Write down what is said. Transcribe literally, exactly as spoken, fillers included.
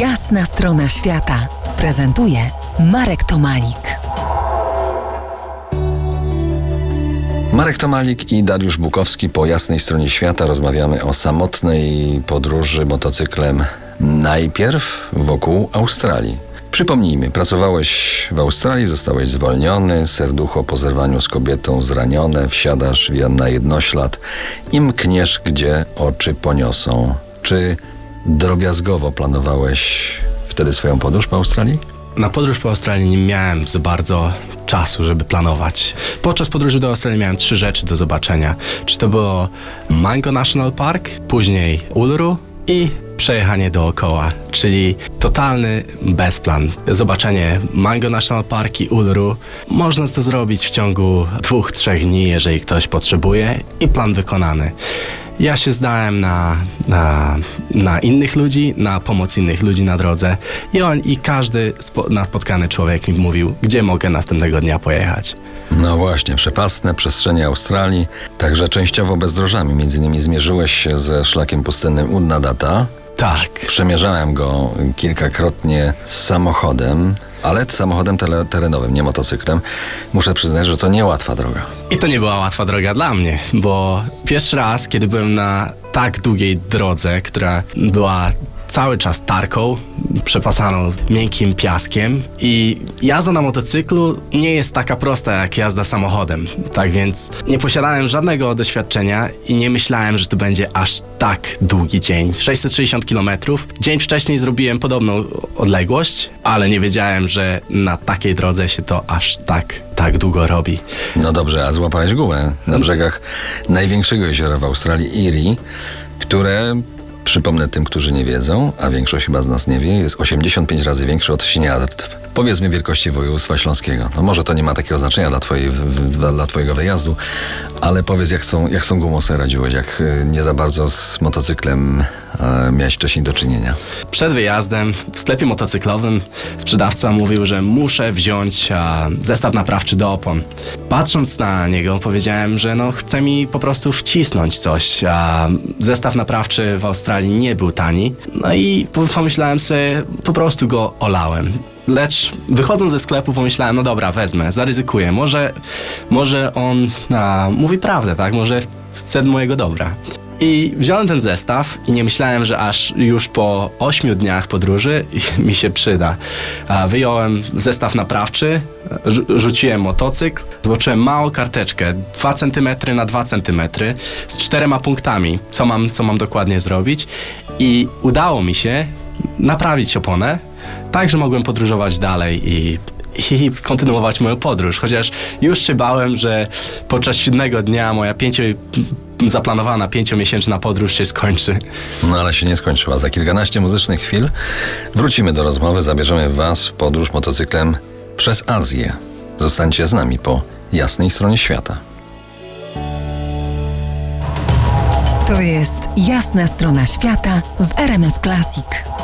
Jasna Strona Świata prezentuje Marek Tomalik. Marek Tomalik i Dariusz Bukowski po Jasnej Stronie Świata rozmawiamy o samotnej podróży motocyklem najpierw wokół Australii. Przypomnijmy, pracowałeś w Australii, zostałeś zwolniony, serducho po zerwaniu z kobietą zranione, wsiadasz na jednoślad i mkniesz, gdzie oczy poniosą. Czy drobiazgowo planowałeś wtedy swoją podróż po Australii? Na podróż po Australii nie miałem za bardzo czasu, żeby planować. Podczas podróży do Australii miałem trzy rzeczy do zobaczenia. Czy to było Mango National Park, później Uluru i przejechanie dookoła, czyli totalny bezplan. Zobaczenie Mango National Park i Uluru. Można to zrobić w ciągu dwóch, trzech dni, jeżeli ktoś potrzebuje, i plan wykonany. Ja się zdałem na, na, na innych ludzi, na pomoc innych ludzi na drodze i on i każdy spo, napotkany człowiek mi mówił, gdzie mogę następnego dnia pojechać. No właśnie, przepastne przestrzenie Australii, także częściowo bezdrożami. Między innymi zmierzyłeś się ze szlakiem pustynnym Oodnadatta. Tak. Przemierzałem go kilkakrotnie z samochodem, ale z samochodem tele- terenowym, nie motocyklem. Muszę przyznać, że to niełatwa droga. I to nie była łatwa droga dla mnie, bo pierwszy raz, kiedy byłem na tak długiej drodze, która była cały czas tarką, przepasaną miękkim piaskiem, i jazda na motocyklu nie jest taka prosta jak jazda samochodem. Tak więc nie posiadałem żadnego doświadczenia i nie myślałem, że to będzie aż tak długi dzień. sześćset sześćdziesiąt kilometrów. Dzień wcześniej zrobiłem podobną odległość, ale nie wiedziałem, że na takiej drodze się to aż tak, tak długo robi. No dobrze, a złapałeś gumę na brzegach największego jeziora w Australii, Irii, które... Przypomnę tym, którzy nie wiedzą, a większość chyba z nas nie wie, jest osiemdziesiąt pięć razy większy od Śniardw. Powiedzmy wielkości województwa śląskiego. No może to nie ma takiego znaczenia dla, twojej, dla twojego wyjazdu, ale powiedz, jak są, jak są gumą sobie radziłeś, jak nie za bardzo z motocyklem e, miałeś wcześniej do czynienia. Przed wyjazdem w sklepie motocyklowym sprzedawca mówił, że muszę wziąć a, zestaw naprawczy do opon. Patrząc na niego, powiedziałem, że no chce mi po prostu wcisnąć coś, a zestaw naprawczy w Australii nie był tani. No i pomyślałem sobie, po prostu go olałem. Lecz wychodząc ze sklepu pomyślałem, no dobra, wezmę, zaryzykuję, może, może on a, mówi prawdę, tak? Może chce mojego dobra. I wziąłem ten zestaw i nie myślałem, że aż już po ośmiu dniach podróży mi się przyda. A, wyjąłem zestaw naprawczy, rzuciłem motocykl, zobaczyłem małą karteczkę, dwa centymetry na dwa centymetry z czterema punktami, co mam, co mam dokładnie zrobić, i udało mi się naprawić oponę, tak, że mogłem podróżować dalej i, i kontynuować moją podróż. Chociaż już się bałem, że podczas siódmego dnia moja pięcio, zaplanowana pięciomiesięczna podróż się skończy. No ale się nie skończyła. Za kilkanaście muzycznych chwil wrócimy do rozmowy, zabierzemy was w podróż motocyklem przez Azję. Zostańcie z nami po Jasnej Stronie Świata. To jest Jasna Strona Świata w R M F Classic.